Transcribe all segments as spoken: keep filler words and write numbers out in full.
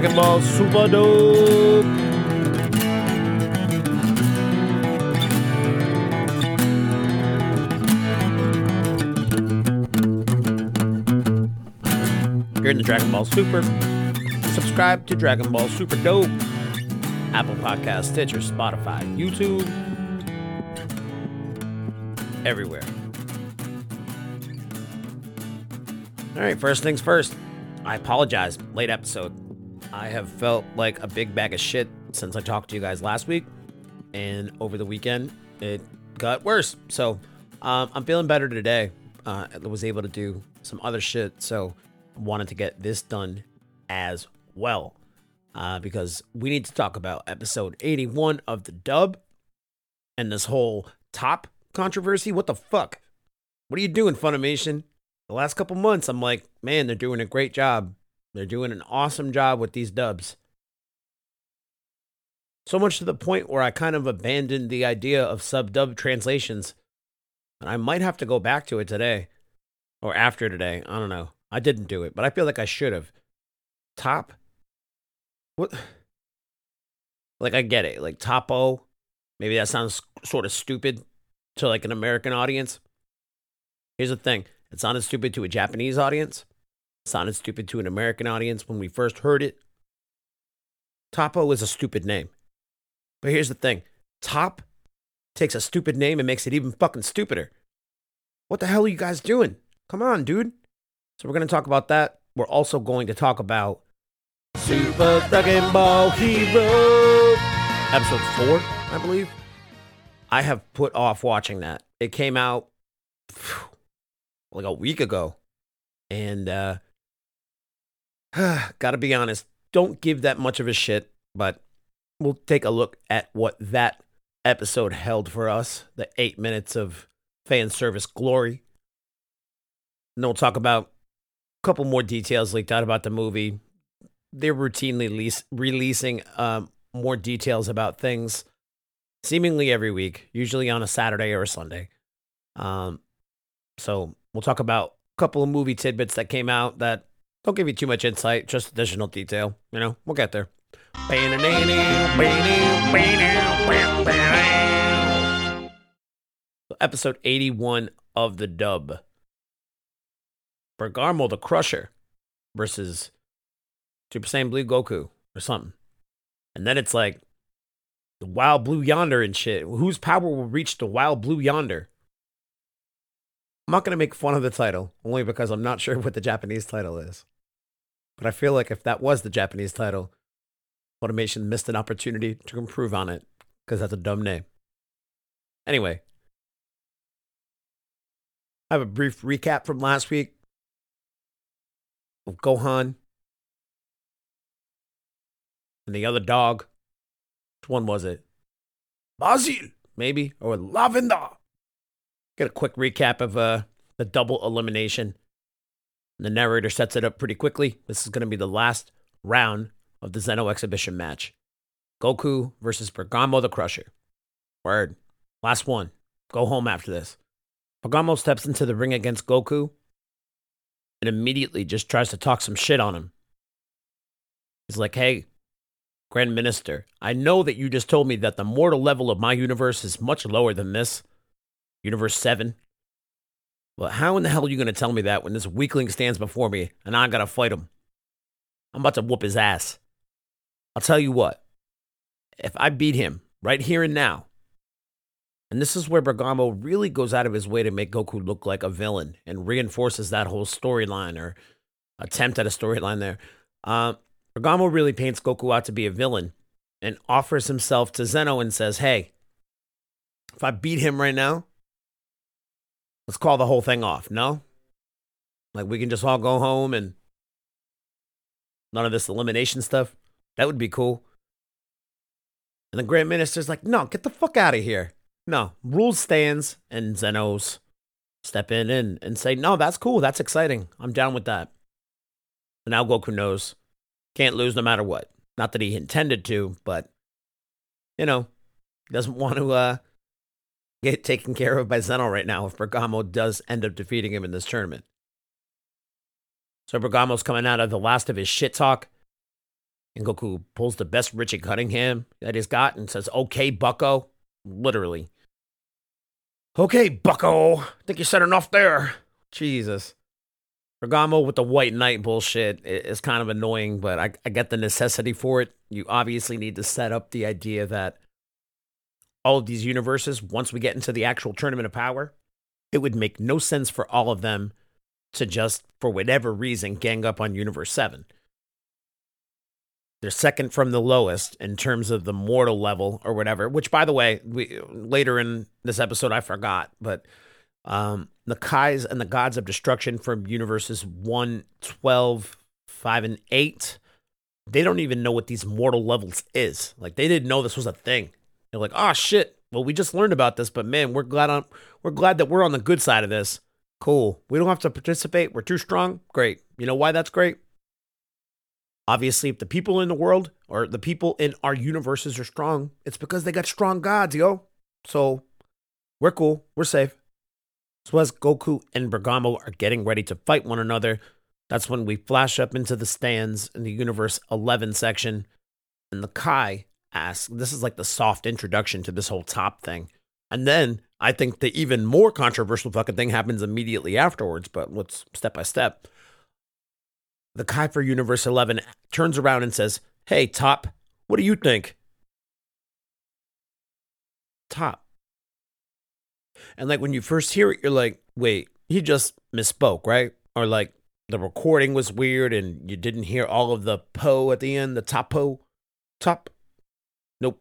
Dragon Ball Super Dope. If you're into Dragon Ball Super, subscribe to Dragon Ball Super Dope, Apple Podcasts, Stitcher, Spotify, YouTube, everywhere. All right, first things first. I apologize, late episode. I have felt like a big bag of shit since I talked to you guys last week, and over the weekend it got worse. So um, I'm feeling better today. Uh, I was able to do some other shit, so I wanted to get this done as well uh, because we need to talk about episode eighty-one of the dub and this whole top controversy. What the fuck? What are you doing, Funimation? The last couple months, I'm like, man, they're doing a great job. They're doing an awesome job with these dubs. So much to the point where I kind of abandoned the idea of sub-dub translations. And I might have to go back to it today. Or after today. I don't know. I didn't do it, but I feel like I should have. Top? What? Like, I get it. Like, Toppo. Maybe that sounds sort of stupid to, like, an American audience. Here's the thing. It sounded stupid to a Japanese audience. It sounded stupid to an American audience when we first heard it. Toppo is a stupid name. But here's the thing. Top takes a stupid name and makes it even fucking stupider. What the hell are you guys doing? Come on, dude. So we're going to talk about that. We're also going to talk about Super Dragon Ball Heroes, Episode four, I believe. I have put off watching that. It came out... Phew, like a week ago, and uh, gotta be honest, don't give that much of a shit, but we'll take a look at what that episode held for us, the eight minutes of fan service glory, and we'll talk about a couple more details leaked out about the movie. They're routinely lease- releasing um, more details about things seemingly every week, usually on a Saturday or a Sunday, um, so we'll talk about a couple of movie tidbits that came out that don't give you too much insight, just additional detail. You know, we'll get there. So episode eighty-one of the dub. Bergamo the Crusher versus Super Saiyan Blue Goku or something. And then it's like the Wild Blue Yonder and shit. Whose power will reach the Wild Blue Yonder? I'm not going to make fun of the title, only because I'm not sure what the Japanese title is. But I feel like if that was the Japanese title, Funimation missed an opportunity to improve on it, because that's a dumb name. Anyway, I have a brief recap from last week of Gohan and the other dog. Which one was it? Basil, maybe, or Lavender. Get a quick recap of uh, the double elimination. The narrator sets it up pretty quickly. This is going to be the last round of the Zeno exhibition match. Goku versus Bergamo the Crusher. Word. Last one. Go home after this. Bergamo steps into the ring against Goku and immediately just tries to talk some shit on him. He's like, hey, Grand Minister, I know that you just told me that the mortal level of my universe is much lower than this. Universe seven. Well, how in the hell are you going to tell me that when this weakling stands before me and I got to fight him? I'm about to whoop his ass. I'll tell you what. If I beat him right here and now, and this is where Bergamo really goes out of his way to make Goku look like a villain and reinforces that whole storyline or attempt at a storyline there. Uh, Bergamo really paints Goku out to be a villain and offers himself to Zeno and says, hey, if I beat him right now, let's call the whole thing off, no? Like, we can just all go home and none of this elimination stuff. That would be cool. And the Grand Minister's like, no, get the fuck out of here. No, rules stands, and Zenos step in and, and say, no, that's cool, that's exciting. I'm down with that. And now Goku knows. Can't lose no matter what. Not that he intended to, but, you know, doesn't want to, uh, get taken care of by Zeno right now if Bergamo does end up defeating him in this tournament. So Bergamo's coming out of the last of his shit talk. And Goku pulls the best Richard Cunningham that he's got and says, okay, bucko. Literally. Okay, bucko. I think you're setting off there. Jesus. Bergamo with the white knight bullshit is kind of annoying, but I, I get the necessity for it. You obviously need to set up the idea that all of these universes, once we get into the actual Tournament of Power, it would make no sense for all of them to just, for whatever reason, gang up on Universe seven. They're second from the lowest in terms of the mortal level or whatever, which, by the way, we later in this episode, I forgot, but um, the Kais and the Gods of Destruction from Universes one, twelve, five, and eight, they don't even know what these mortal levels is. Like, they didn't know this was a thing. They're like, oh, shit. Well, we just learned about this, but, man, we're glad on, we're glad that we're on the good side of this. Cool. We don't have to participate. We're too strong. Great. You know why that's great? Obviously, if the people in the world or the people in our universes are strong, it's because they got strong gods, yo. So we're cool. We're safe. So as Goku and Bergamo are getting ready to fight one another, that's when we flash up into the stands in the Universe eleven section. And the Kai asks, this is like the soft introduction to this whole top thing. And then I think the even more controversial fucking thing happens immediately afterwards, but let's step by step. The Kai for Universe eleven turns around and says, hey, Top, what do you think? Top. And like when you first hear it, you're like, wait, he just misspoke, right? Or like the recording was weird and you didn't hear all of the po at the end, the Toppo. Top. Nope.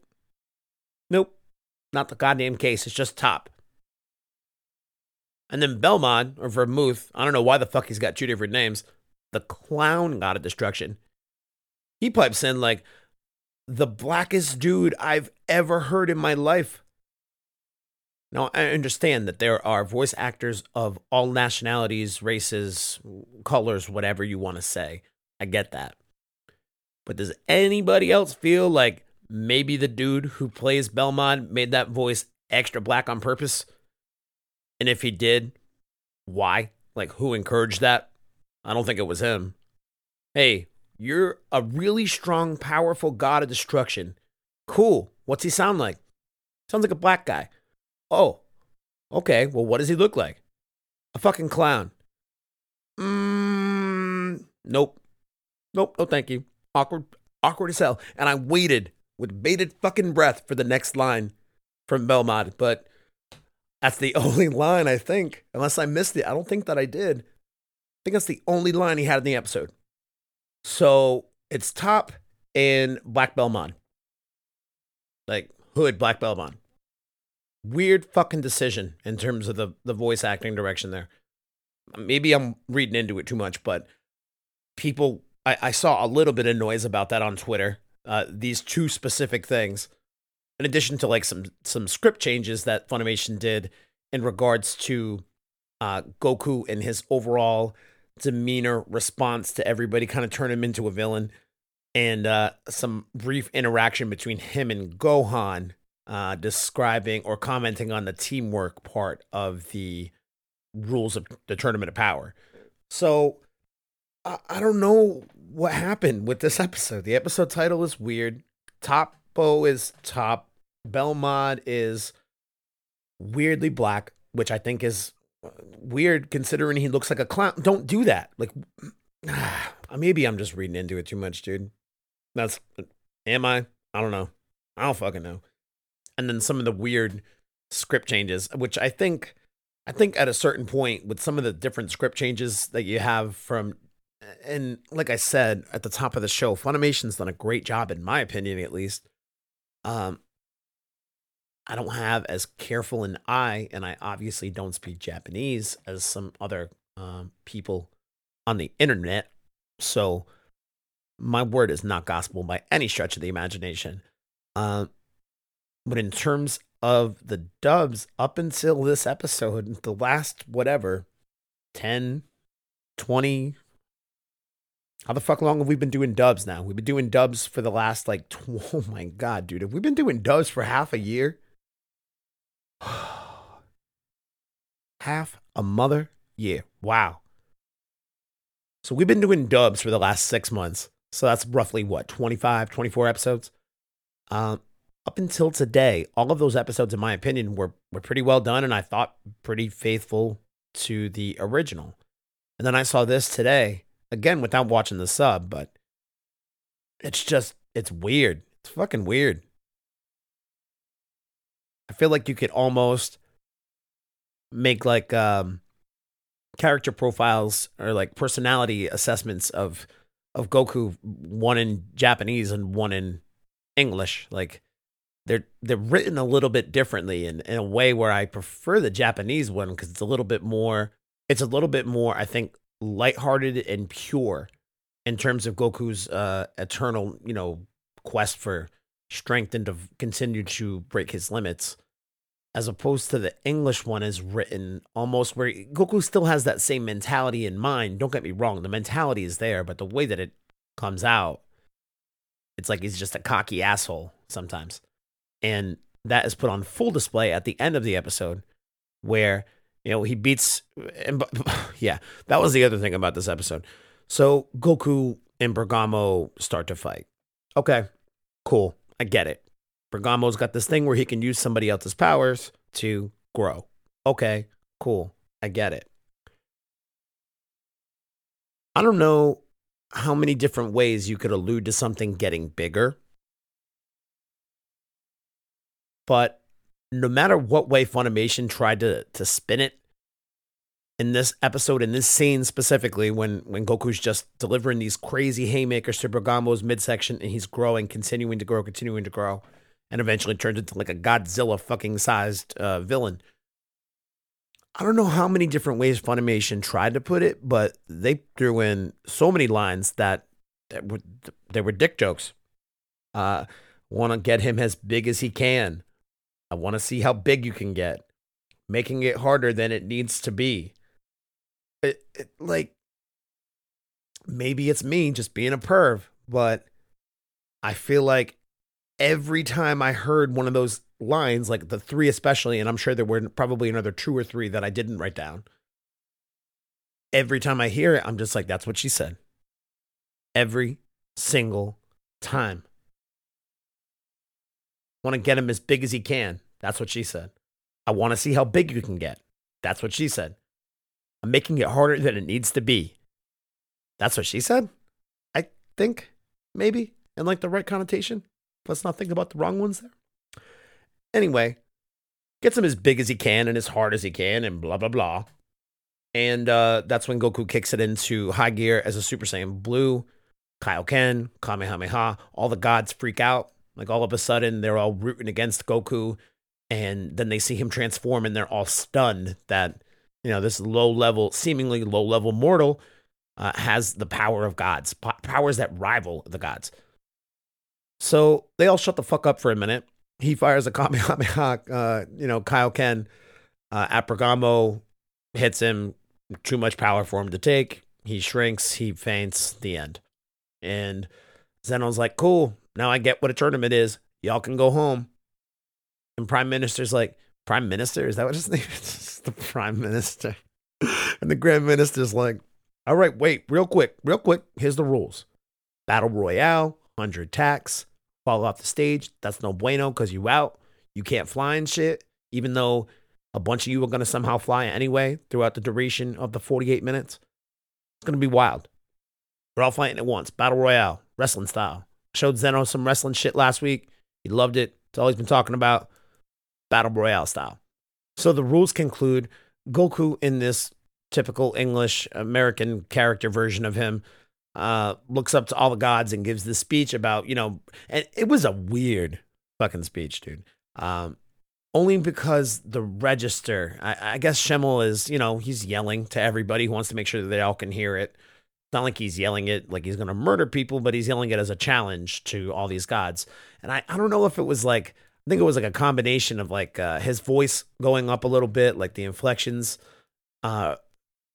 Nope. Not the goddamn case. It's just Top. And then Belmod, or Vermouth, I don't know why the fuck he's got two different names, the clown god of destruction. He pipes in like, the blackest dude I've ever heard in my life. Now, I understand that there are voice actors of all nationalities, races, colors, whatever you want to say. I get that. But does anybody else feel like maybe the dude who plays Belmod made that voice extra black on purpose? And if he did, why? Like, who encouraged that? I don't think it was him. Hey, you're a really strong, powerful god of destruction. Cool. What's he sound like? Sounds like a black guy. Oh, okay. Well, what does he look like? A fucking clown. Mmm. Nope. Nope. No, thank you. Awkward. Awkward as hell. And I waited with bated fucking breath for the next line from Belmod, but that's the only line, I think. Unless I missed it. I don't think that I did. I think that's the only line he had in the episode. So it's Top and Black Belmod. Like, Hood, Black Belmod. Weird fucking decision in terms of the, the voice acting direction there. Maybe I'm reading into it too much, but people, I, I saw a little bit of noise about that on Twitter. Uh, these two specific things. In addition to like some, some script changes that Funimation did in regards to Uh, Goku and his overall demeanor response to everybody kind of turn him into a villain, and uh, some brief interaction between him and Gohan uh, describing or commenting on the teamwork part of the rules of the Tournament of Power. So I, I don't know what happened with this episode. The episode title is weird. Toppo is Top. Belmod is weirdly black, which I think is weird considering he looks like a clown. Don't do that. Like, maybe I'm just reading into it too much, dude. That's, am I? I don't know. I don't fucking know. And then some of the weird script changes, which I think, I think at a certain point with some of the different script changes that you have from, and like I said at the top of the show, Funimation's done a great job, in my opinion, at least. Um, I don't have as careful an eye, and I obviously don't speak Japanese as some other um, people on the internet. So my word is not gospel by any stretch of the imagination. Uh, but in terms of the dubs, up until this episode, the last whatever, ten, twenty, how the fuck long have we been doing dubs now? We've been doing dubs for the last like, tw- oh my God, dude, have we been doing dubs for half a year? Half a mother year. Wow. So we've been doing dubs for the last six months. So that's roughly, what, twenty-five, twenty-four episodes? Um, up until today, all of those episodes, in my opinion, were, were pretty well done, and I thought pretty faithful to the original. And then I saw this today, again, without watching the sub, but it's just, it's weird. It's fucking weird. I feel like you could almost make like um, character profiles or like personality assessments of of Goku, one in Japanese and one in English. Like they're they're written a little bit differently in, in a way where I prefer the Japanese one because it's a little bit more. It's a little bit more, I think, lighthearted and pure in terms of Goku's uh, eternal, you know, quest for strength and to continue to break his limits, as opposed to the English one is written almost where Goku still has that same mentality in mind. Don't get me wrong, the mentality is there, but the way that it comes out, it's like he's just a cocky asshole sometimes. And that is put on full display at the end of the episode where, you know, he beats, and, yeah, that was the other thing about this episode. So Goku and Bergamo start to fight. Okay, cool. I get it. Bergamo's got this thing where he can use somebody else's powers to grow. Okay, cool. I get it. I don't know how many different ways you could allude to something getting bigger. But no matter what way Funimation tried to, to spin it, in this episode, in this scene specifically, when, when Goku's just delivering these crazy haymakers to Bergamo's midsection and he's growing, continuing to grow, continuing to grow, and eventually turns into like a Godzilla fucking sized uh, villain. I don't know how many different ways Funimation tried to put it, but they threw in so many lines that, that were, they were dick jokes. Uh, want to get him as big as he can. I want to see how big you can get. Making it harder than it needs to be. It, it, like, maybe it's me just being a perv, but I feel like every time I heard one of those lines, like the three especially, and I'm sure there were probably another two or three that I didn't write down. Every time I hear it, I'm just like, that's what she said. Every single time. Want to get him as big as he can. That's what she said. I want to see how big you can get. That's what she said. I'm making it harder than it needs to be. That's what she said? I think, maybe, and like the right connotation. Let's not think about the wrong ones there. Anyway, gets him as big as he can and as hard as he can and blah, blah, blah. And uh, that's when Goku kicks it into high gear as a Super Saiyan Blue, Kaioken, Kamehameha. All the gods freak out. Like all of a sudden, they're all rooting against Goku. And then they see him transform and they're all stunned that, you know, this low level, seemingly low level mortal uh, has the power of gods, po- powers that rival the gods. So they all shut the fuck up for a minute. He fires a Kamehameha, uh, you know, Kaioken uh, at Bergamo, hits him, too much power for him to take. He shrinks, he faints, the end. And Zeno's like, cool, now I get what a tournament is. Y'all can go home. And Prime Minister's like, Prime Minister? Is that what his name is? The Prime Minister. And the Grand Minister's like, all right, wait, real quick, real quick. Here's the rules. Battle Royale, one hundred attacks, fall off the stage. That's no bueno because you out. You can't fly and shit, even though a bunch of you are going to somehow fly anyway throughout the duration of the forty-eight minutes. It's going to be wild. We're all fighting at once. Battle Royale, wrestling style. Showed Zeno some wrestling shit last week. He loved it. It's all he's been talking about. Battle Royale style. So the rules conclude Goku in this typical English American character version of him uh, looks up to all the gods and gives this speech about, you know, and it was a weird fucking speech, dude. Um, only because the register, I, I guess Shemel is, you know, he's yelling to everybody who wants to make sure that they all can hear it. It's not like he's yelling it like he's going to murder people, but he's yelling it as a challenge to all these gods. And I, I don't know if it was like, I think it was like a combination of like uh, his voice going up a little bit, like the inflections, uh,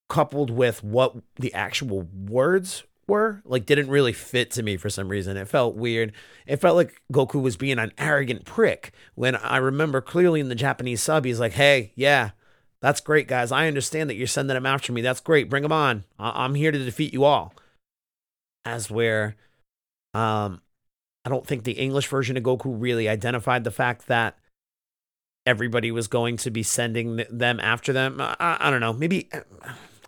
coupled with what the actual words were, like didn't really fit to me for some reason. It felt weird. It felt like Goku was being an arrogant prick when I remember clearly in the Japanese sub, he's like, hey, yeah, that's great, guys. I understand that you're sending him after me. That's great. Bring him on. I- I'm here to defeat you all. As where Um, I don't think the English version of Goku really identified the fact that everybody was going to be sending them after them. I, I don't know. Maybe,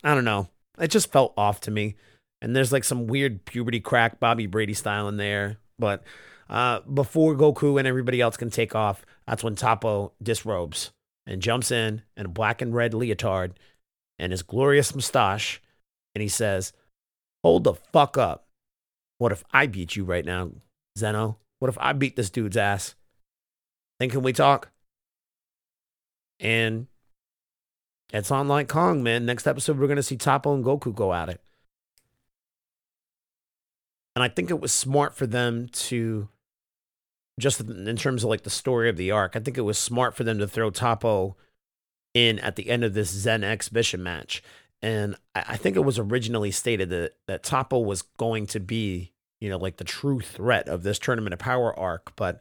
I don't know. It just felt off to me. And there's like some weird puberty crack Bobby Brady style in there. But uh, before Goku and everybody else can take off, that's when Toppo disrobes and jumps in in a black and red leotard and his glorious mustache. And he says, "Hold the fuck up. What if I beat you right now, Zeno? What if I beat this dude's ass? Then can we talk?" And it's on like Kong, man. Next episode, we're going to see Toppo and Goku go at it. And I think it was smart for them to, just in terms of like the story of the arc, I think it was smart for them to throw Toppo in at the end of this Zen exhibition match. And I think it was originally stated that, that Toppo was going to be, you know, like the true threat of this Tournament of Power arc, but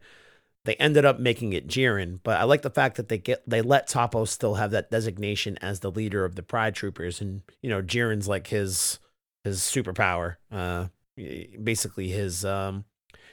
they ended up making it Jiren. But I like the fact that they get they let Toppo still have that designation as the leader of the Pride Troopers, and you know Jiren's like his his superpower, uh, basically his um,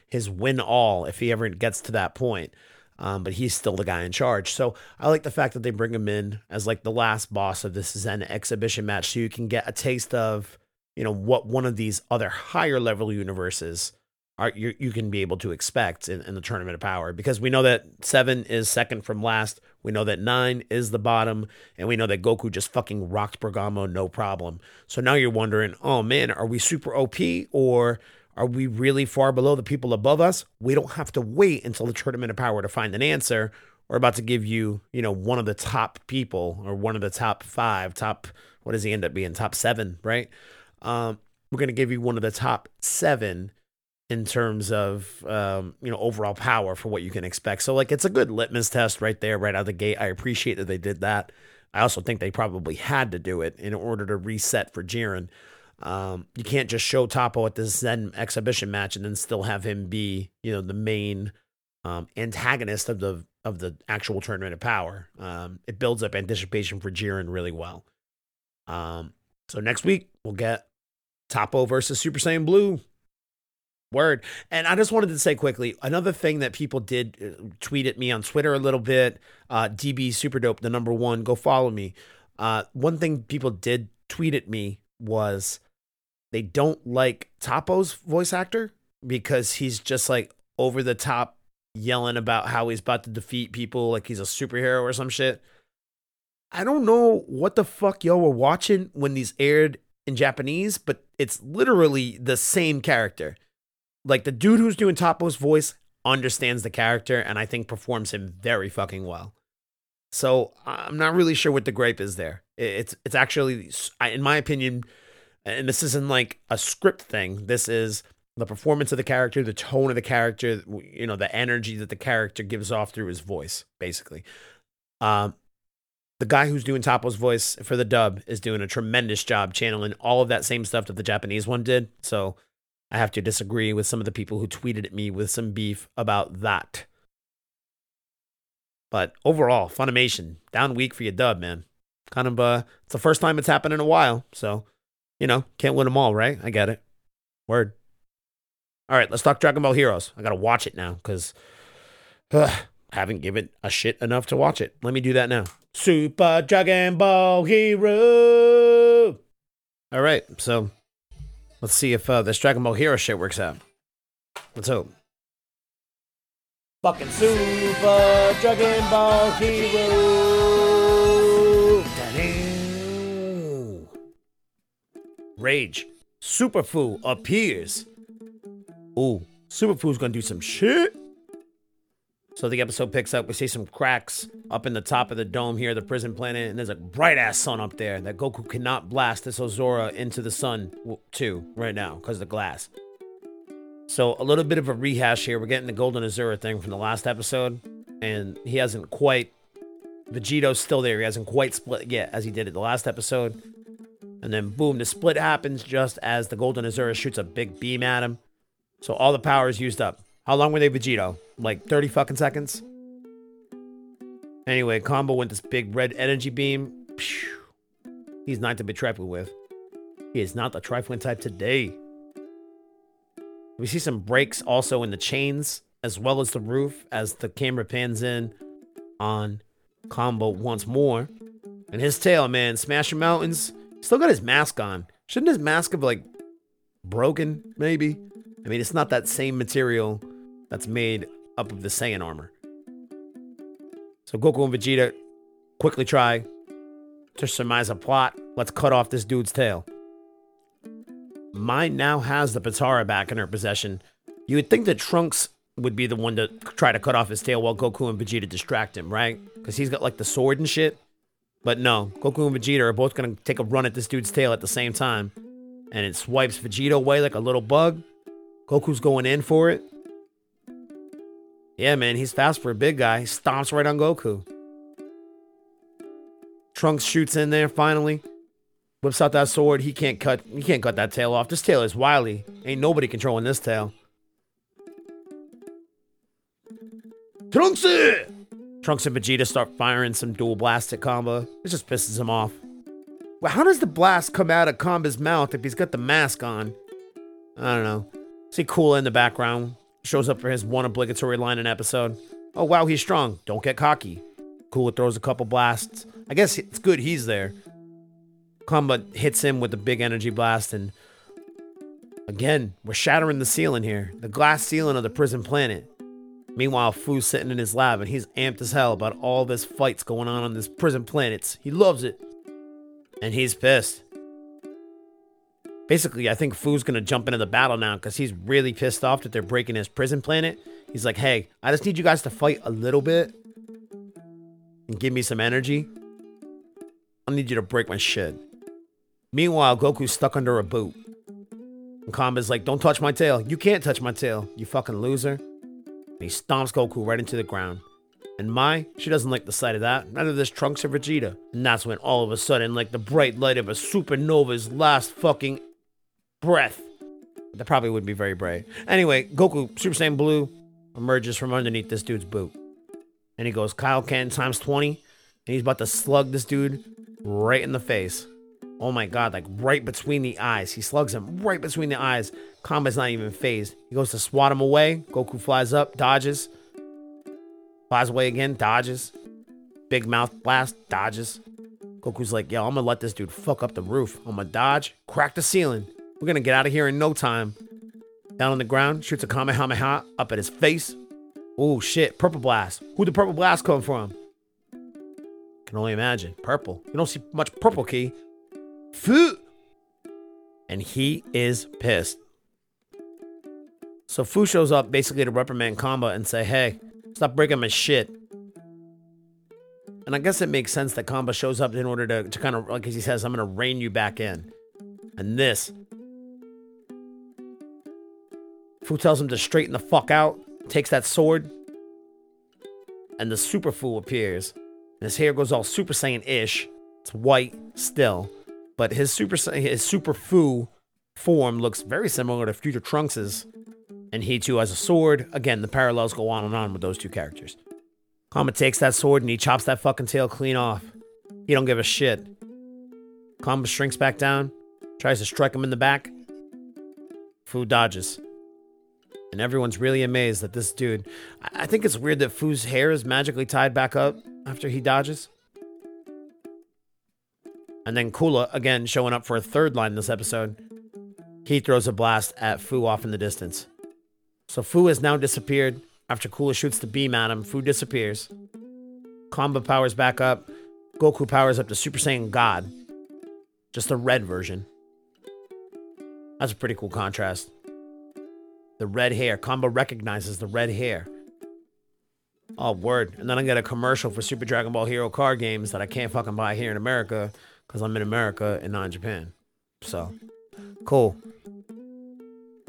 his win all if he ever gets to that point. Um, but he's still the guy in charge. So I like the fact that they bring him in as like the last boss of this Zen exhibition match, so you can get a taste of, you know, what one of these other higher level universes are you, you can be able to expect in, in the Tournament of Power, because we know that seven is second from last. We know that nine is the bottom, and we know that Goku just fucking rocked Bergamo no problem. So now you're wondering, oh man, are we super O P or are we really far below the people above us? We don't have to wait until the Tournament of Power to find an answer. We're about to give you, you know, one of the top people, or one of the top five, top, what does he end up being? Top seven, right? Um, we're going to give you one of the top seven in terms of, um, you know, overall power for what you can expect. So like, it's a good litmus test right there, right out of the gate. I appreciate that they did that. I also think they probably had to do it in order to reset for Jiren. Um, you can't just show Toppo at this Zen exhibition match and then still have him be, you know, the main um, antagonist of the of the actual Tournament of Power. Um, it builds up anticipation for Jiren really well. Um, so next week we'll get Toppo versus Super Saiyan Blue. Word. And I just wanted to say quickly, another thing that people did tweet at me on Twitter a little bit. Uh, D B Super Dope, the number one. Go follow me. Uh, one thing people did tweet at me was, they don't like Toppo's voice actor because he's just like over the top yelling about how he's about to defeat people like he's a superhero or some shit. I don't know what the fuck y'all were watching when these aired in Japanese, but it's literally the same character. Like the dude who's doing Toppo's voice understands the character and I think performs him very fucking well. So I'm not really sure what the gripe is there. It's it's actually, in my opinion, and this isn't like a script thing. This is the performance of the character, the tone of the character, you know, the energy that the character gives off through his voice, basically. Um, the guy who's doing Toppo's voice for the dub is doing a tremendous job channeling all of that same stuff that the Japanese one did. So I have to disagree with some of the people who tweeted at me with some beef about that. But overall, Funimation, down week for your dub, man. Kind of, uh, it's the first time it's happened in a while. So, you know, can't win them all, right? I get it. Word. All right, let's talk Dragon Ball Heroes. I got to watch it now because uh, I haven't given a shit enough to watch it. Let me do that now. Super Dragon Ball Hero. All right, so let's see if uh, this Dragon Ball Hero shit works out. Let's hope. Fucking Super Dragon Ball Hero. Rage. Super Fu appears. Ooh, Super Fu's gonna do some shit. So the episode picks up. We see some cracks up in the top of the dome here, the prison planet, and there's a bright ass sun up there that Goku cannot blast this Ozora into the sun too right now because of the glass. So a little bit of a rehash here. We're getting the Golden Ozora thing from the last episode. And he hasn't quite... Vegito's still there. He hasn't quite split yet as he did at the last episode. And then boom, the split happens just as the Golden Ozora shoots a big beam at him. So all the power is used up. How long were they Vegito? Like thirty fucking seconds? Anyway, Combo went this big red energy beam. He's not to be trifled with. He is not the trifling type today. We see some breaks also in the chains as well as the roof as the camera pans in on Combo once more. And his tail, man, smashing mountains. Still got his mask on. Shouldn't his mask have, like, broken, maybe? I mean, it's not that same material that's made up of the Saiyan armor. So Goku and Vegeta quickly try to surmise a plot. Let's cut off this dude's tail. Mine now has the Patara back in her possession. You would think that Trunks would be the one to try to cut off his tail while Goku and Vegeta distract him, right? Because he's got, like, the sword and shit. But no, Goku and Vegeta are both going to take a run at this dude's tail at the same time. And it swipes Vegeta away like a little bug. Goku's going in for it. Yeah, man, he's fast for a big guy. He stomps right on Goku. Trunks shoots in there finally. Whips out that sword. He can't cut he can't cut that tail off. This tail is wily. Ain't nobody controlling this tail. Trunks! Trunks and Vegeta start firing some dual blast at Combo. It just pisses him off. Well, how does the blast come out of Combo's mouth if he's got the mask on? I don't know. See Cooler in the background. Shows up for his one obligatory line in episode. Oh, wow, he's strong. Don't get cocky. Cooler throws a couple blasts. I guess it's good he's there. Combo hits him with a big energy blast, and again, we're shattering the ceiling here. The glass ceiling of the prison planet. Meanwhile, Fu's sitting in his lab, and he's amped as hell about all this fights going on on this prison planet. He loves it. And he's pissed. Basically, I think Fu's going to jump into the battle now because he's really pissed off that they're breaking his prison planet. He's like, hey, I just need you guys to fight a little bit and give me some energy. I need you to break my shit. Meanwhile, Goku's stuck under a boot. And Combo's like, don't touch my tail. You can't touch my tail, you fucking loser. And he stomps Goku right into the ground. And Mai, she doesn't like the sight of that. Neither does Trunks or Vegeta. And that's when all of a sudden, like the bright light of a supernova's last fucking breath. That probably wouldn't be very bright. Anyway, Goku, Super Saiyan Blue, emerges from underneath this dude's boot. And he goes Kaioken times twenty. And he's about to slug this dude right in the face. Oh my god, like right between the eyes. He slugs him right between the eyes. Combo's not even phased. He goes to swat him away. Goku flies up, dodges. Flies away again, dodges. Big mouth blast, dodges. Goku's like, yo, I'm gonna let this dude fuck up the roof. I'm gonna dodge, crack the ceiling. We're gonna get out of here in no time. Down on the ground, shoots a Kamehameha up at his face. Oh shit, purple blast. Who'd the purple blast come from? Can only imagine. Purple. You don't see much purple, Ki. Fu! And he is pissed. So Fu shows up basically to reprimand Combo and say, hey, stop breaking my shit. And I guess it makes sense that Combo shows up in order to, to kind of, like he says, I'm going to rein you back in. And this. Fu tells him to straighten the fuck out, takes that sword, and the Super Fu appears. And his hair goes all Super Saiyan-ish. It's white still. But his Super his Super Fu form looks very similar to future Trunks's. And he too has a sword. Again, the parallels go on and on with those two characters. Combo takes that sword and he chops that fucking tail clean off. He don't give a shit. Combo shrinks back down, tries to strike him in the back. Fu dodges. And everyone's really amazed that this dude... I, I think it's weird that Fu's hair is magically tied back up after he dodges. And then Cooler, again, showing up for a third line this episode. He throws a blast at Fu off in the distance. So Fu has now disappeared. After Cooler shoots the beam at him, Fu disappears. Combo powers back up. Goku powers up to Super Saiyan God. Just the red version. That's a pretty cool contrast. The red hair. Combo recognizes the red hair. Oh, word. And then I get a commercial for Super Dragon Ball Hero card games that I can't fucking buy here in America because I'm in America and not in Japan. So, cool.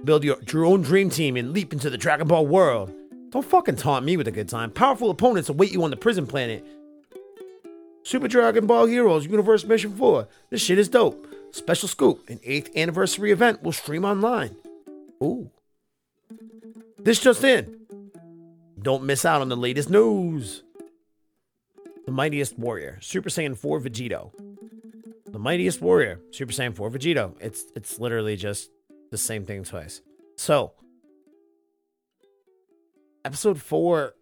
Build your, your own dream team and leap into the Dragon Ball world. Don't fucking taunt me with a good time. Powerful opponents await you on the prison planet. Super Dragon Ball Heroes Universe Mission four. This shit is dope. Special scoop. An eighth anniversary event will stream online. Ooh. This just in. Don't miss out on the latest news. The Mightiest Warrior. Super Saiyan four Vegito. The Mightiest Warrior. Super Saiyan four Vegito. It's, it's literally just... the same thing twice. So, Episode four,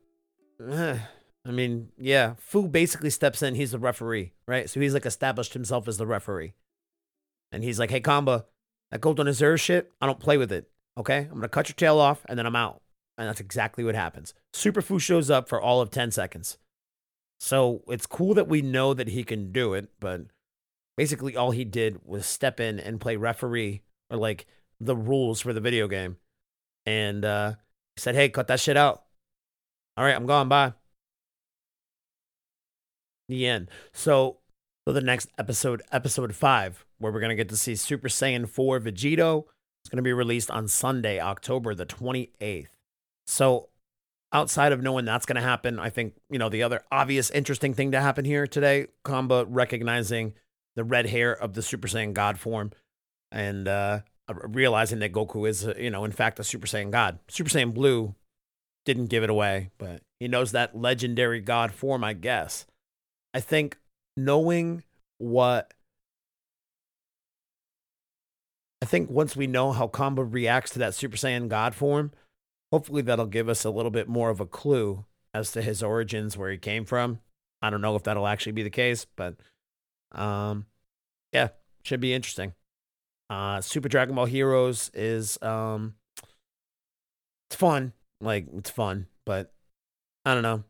eh, I mean, yeah, Fu basically steps in. He's the referee, right? So he's like established himself as the referee. And he's like, hey, Combo, that Golden Azure shit, I don't play with it, okay? I'm going to cut your tail off, and then I'm out. And that's exactly what happens. Super Fu shows up for all of ten seconds. So it's cool that we know that he can do it, but basically all he did was step in and play referee, or like the rules for the video game. And uh, he said, hey, cut that shit out. All right, I'm gone, bye. The end. So for the next episode, episode five, where we're going to get to see Super Saiyan four Vegito. It's going to be released on Sunday, October the twenty-eighth. So outside of knowing that's going to happen, I think, you know, the other obvious interesting thing to happen here today, Combo recognizing the red hair of the Super Saiyan God form and uh, realizing that Goku is, you know, in fact, a Super Saiyan God. Super Saiyan Blue didn't give it away, but he knows that legendary God form, I guess. I think knowing what... I think once we know how Combo reacts to that Super Saiyan God form, hopefully that'll give us a little bit more of a clue as to his origins, where he came from. I don't know if that'll actually be the case, but um, yeah, should be interesting. Uh, Super Dragon Ball Heroes is um, it's fun, like it's fun, but I don't know,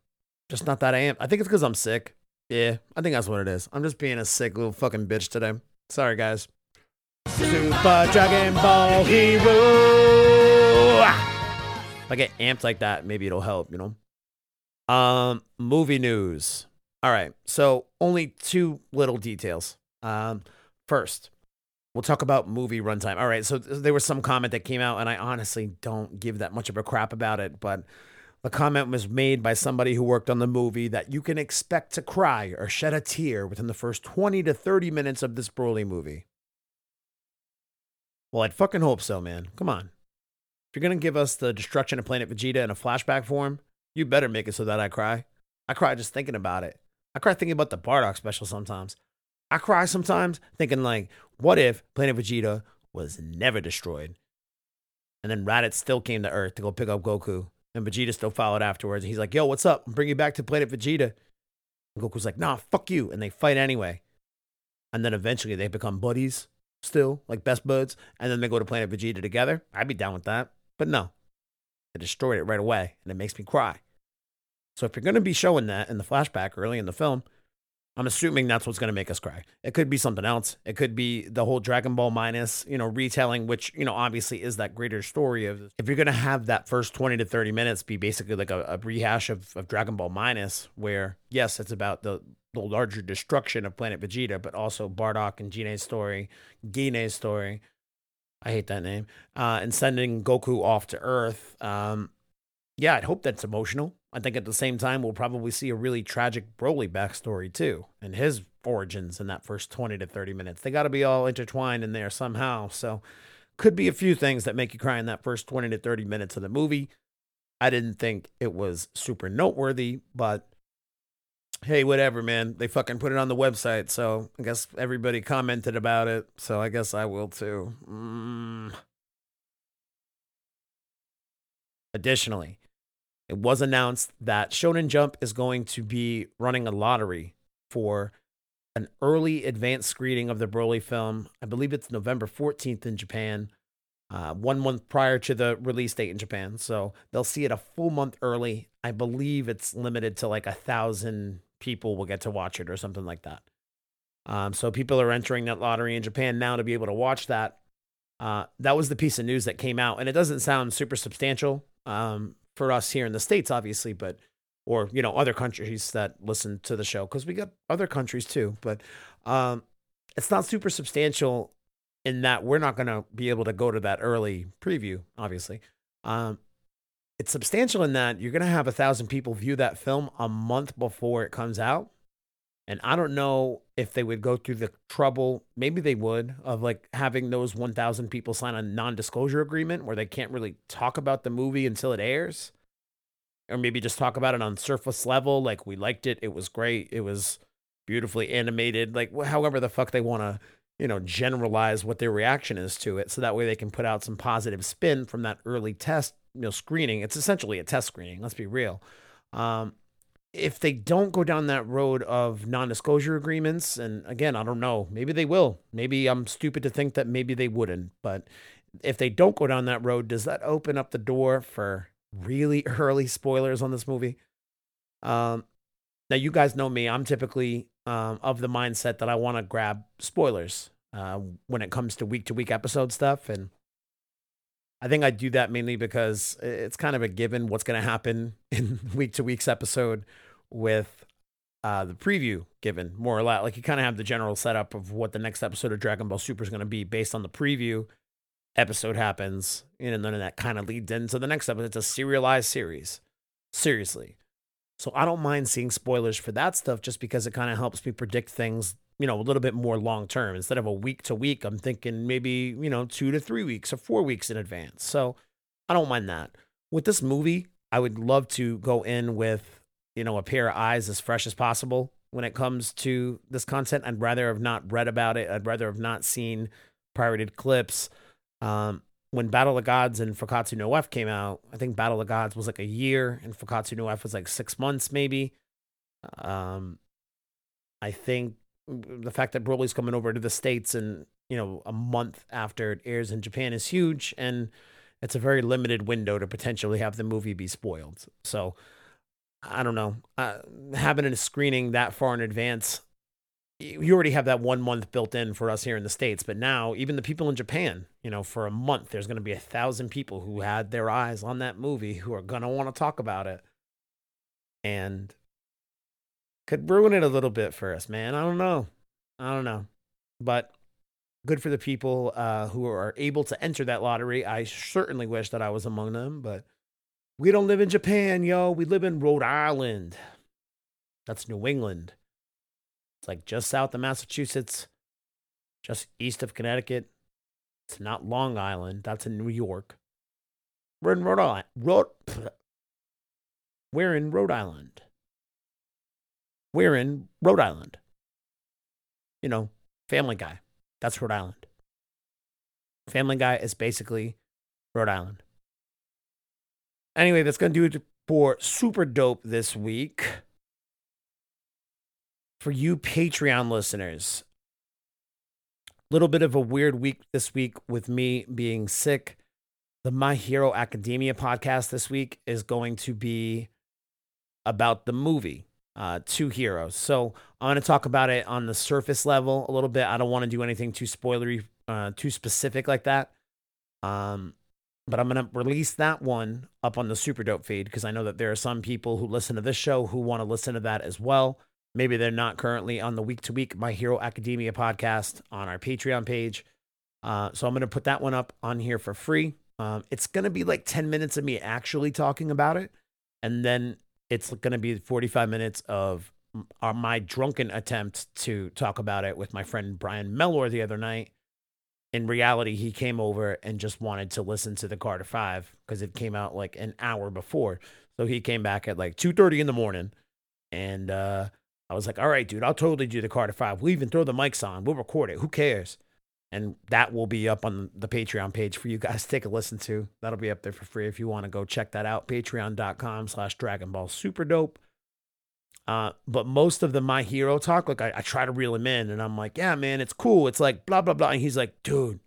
just not that amped. I think it's because I'm sick. Yeah, I think that's what it is. I'm just being a sick little fucking bitch today. Sorry, guys. Super Dragon Ball Hero. If I get amped like that, maybe it'll help, you know? Um, movie news. All right, so only two little details. Um, first, we'll talk about movie runtime. All right, so there was some comment that came out, and I honestly don't give that much of a crap about it, but the comment was made by somebody who worked on the movie that you can expect to cry or shed a tear within the first twenty to thirty minutes of this Broly movie. Well, I'd fucking hope so, man. Come on. If you're going to give us the destruction of Planet Vegeta in a flashback form, you better make it so that I cry. I cry just thinking about it. I cry thinking about the Bardock special sometimes. I cry sometimes thinking, like, what if Planet Vegeta was never destroyed? And then Raditz still came to Earth to go pick up Goku. And Vegeta still followed afterwards. And he's like, yo, what's up? I'm bringing you back to Planet Vegeta. And Goku's like, nah, fuck you. And they fight anyway. And then eventually they become buddies. Still, like best buds, and then they go to Planet Vegeta together. I'd be down with that. But no, they destroyed it right away, and it makes me cry. So if you're going to be showing that in the flashback early in the film, I'm assuming that's what's going to make us cry. It could be something else. It could be the whole Dragon Ball minus, you know, retelling, which, you know, obviously is that greater story of this. If you're going to have that first twenty to thirty minutes be basically like a, a rehash of, of Dragon Ball minus, where, yes, it's about the the larger destruction of Planet Vegeta, but also Bardock and Gine's story, Gine's story, I hate that name, uh, and sending Goku off to Earth. Um, yeah, I'd hope that's emotional. I think at the same time, we'll probably see a really tragic Broly backstory too, and his origins in that first twenty to thirty minutes. They got to be all intertwined in there somehow. So could be a few things that make you cry in that first twenty to thirty minutes of the movie. I didn't think it was super noteworthy, but hey, whatever, man. They fucking put it on the website, so I guess everybody commented about it, so I guess I will too. Mm. Additionally, it was announced that Shonen Jump is going to be running a lottery for an early advance screening of the Broly film. I believe it's November fourteenth in Japan, uh, one month prior to the release date in Japan. So they'll see it a full month early. I believe it's limited to like a thousand people will get to watch it or something like that. Um, so people are entering that lottery in Japan now to be able to watch that. Uh, that was the piece of news that came out, and it doesn't sound super substantial. Um, for us here in the States, obviously, but, or, you know, other countries that listen to the show, because we got other countries too, but um, it's not super substantial in that we're not going to be able to go to that early preview, obviously. Um, it's substantial in that you're going to have a thousand people view that film a month before it comes out. And I don't know if they would go through the trouble, maybe they would, of like having those one thousand people sign a non-disclosure agreement where they can't really talk about the movie until it airs. Or maybe just talk about it on surface level, like we liked it, it was great, it was beautifully animated, like however the fuck they want to, you know, generalize what their reaction is to it. So that way they can put out some positive spin from that early test you know, screening. It's essentially a test screening. Let's be real. Um, if they don't go down that road of non-disclosure agreements, and again, I don't know, maybe they will. Maybe I'm stupid to think that maybe they wouldn't. But if they don't go down that road, does that open up the door for really early spoilers on this movie? Um, now, you guys know me. I'm typically um, of the mindset that I want to grab spoilers uh, when it comes to week-to-week episode stuff. And I think I do that mainly because it's kind of a given what's going to happen in week to week's episode with uh, the preview given more or less. Like, you kind of have the general setup of what the next episode of Dragon Ball Super is going to be based on the preview episode happens. And then that kind of leads into the next episode. It's a serialized series. Seriously. So I don't mind seeing spoilers for that stuff just because it kind of helps me predict things, you know, a little bit more long-term. Instead of a week to week, I'm thinking maybe, you know, two to three weeks or four weeks in advance. So I don't mind that. With this movie, I would love to go in with, you know, a pair of eyes as fresh as possible when it comes to this content. I'd rather have not read about it. I'd rather have not seen pirated clips. Um, when Battle of Gods and Fukatsu no F came out, I think Battle of Gods was like a year and Fukatsu no F was like six months maybe. Um, I think the fact that Broly's coming over to the States and, you know, a month after it airs in Japan is huge. And it's a very limited window to potentially have the movie be spoiled. So I don't know, uh, having a screening that far in advance, you already have that one month built in for us here in the States. But now even the people in Japan, you know, for a month, there's going to be a thousand people who had their eyes on that movie who are going to want to talk about it. And could ruin it a little bit for us, man. I don't know. I don't know. But good for the people uh, who are able to enter that lottery. I certainly wish that I was among them, but we don't live in Japan, yo. We live in Rhode Island. That's New England. It's like just south of Massachusetts, just east of Connecticut. It's not Long Island. That's in New York. We're in Rhode Island. Rhode... We're in Rhode Island. We're in Rhode Island. You know, Family Guy. That's Rhode Island. Family Guy is basically Rhode Island. Anyway, that's going to do it for Super Dope this week. For you Patreon listeners, a little bit of a weird week this week with me being sick. The My Hero Academia podcast this week is going to be about the movie. Uh, two heroes. So I'm going to talk about it on the surface level a little bit. I don't want to do anything too spoilery, uh, too specific like that. Um, but I'm going to release that one up on the Super Dope feed because I know that there are some people who listen to this show who want to listen to that as well. Maybe they're not currently on the week to week My Hero Academia podcast on our Patreon page. Uh, so I'm going to put that one up on here for free. Um, it's going to be like ten minutes of me actually talking about it. And then it's going to be forty-five minutes of my drunken attempt to talk about it with my friend Brian Mellor the other night. In reality, he came over and just wanted to listen to the Carter Five because it came out like an hour before. So he came back at like two thirty in the morning. And uh, I was like, all right, dude, I'll totally do the Carter Five. We'll even throw the mics on. We'll record it. Who cares? And that will be up on the Patreon page for you guys to take a listen to. That'll be up there for free if you want to go check that out. Patreon.com slash Dragon Ball Super Dope. Uh, but most of the My Hero talk, like I, I try to reel him in and I'm like, yeah, man, it's cool. It's like blah, blah, blah. And he's like, dude,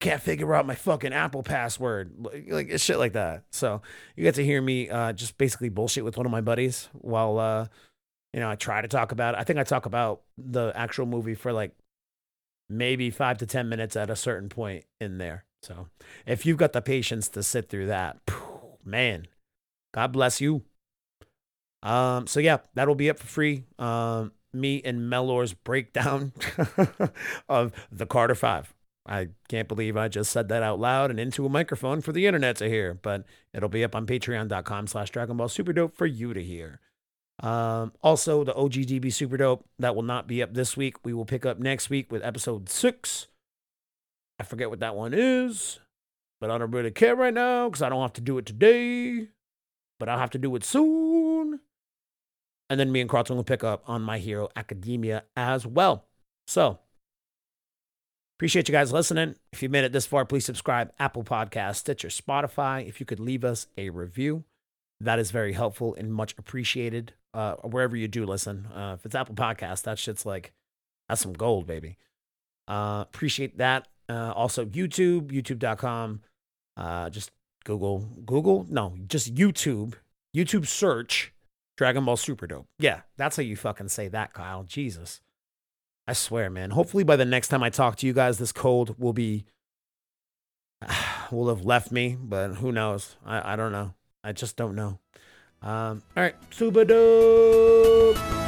can't figure out my fucking Apple password. Like it's shit like that. So you get to hear me uh, just basically bullshit with one of my buddies while, uh, you know, I try to talk about it. I think I talk about the actual movie for like maybe five to ten minutes at a certain point in there. So if you've got the patience to sit through that, man, God bless you. Um, so yeah, that'll be up for free. Um, me and Mellor's breakdown of the Carter Five. I can't believe I just said that out loud and into a microphone for the internet to hear, but it'll be up on patreon.com slash Dragon Ball Super Dope for you to hear. Um, also the O G D B Super Dope that will not be up this week. We will pick up next week with episode six. I forget what that one is, but I don't really care right now because I don't have to do it today, but I'll have to do it soon. And then me and Carlton will pick up on My Hero Academia as well. So Appreciate you guys listening. If you made it this far, please subscribe. Apple Podcasts, Stitcher, Spotify. If you could leave us a review, that is very helpful and much appreciated. Uh, wherever you do listen, uh, if it's Apple Podcasts, that shit's like, that's some gold, baby. Uh, appreciate that. Uh, also YouTube, youtube dot com. Uh, just Google, Google. No, just YouTube, YouTube search Dragon Ball Super Dope. Yeah. That's how you fucking say that, Kyle. Jesus. I swear, man. Hopefully by the next time I talk to you guys, this cold will be, will have left me, but who knows? I, I don't know. I just don't know. Um, all right. Super Dope.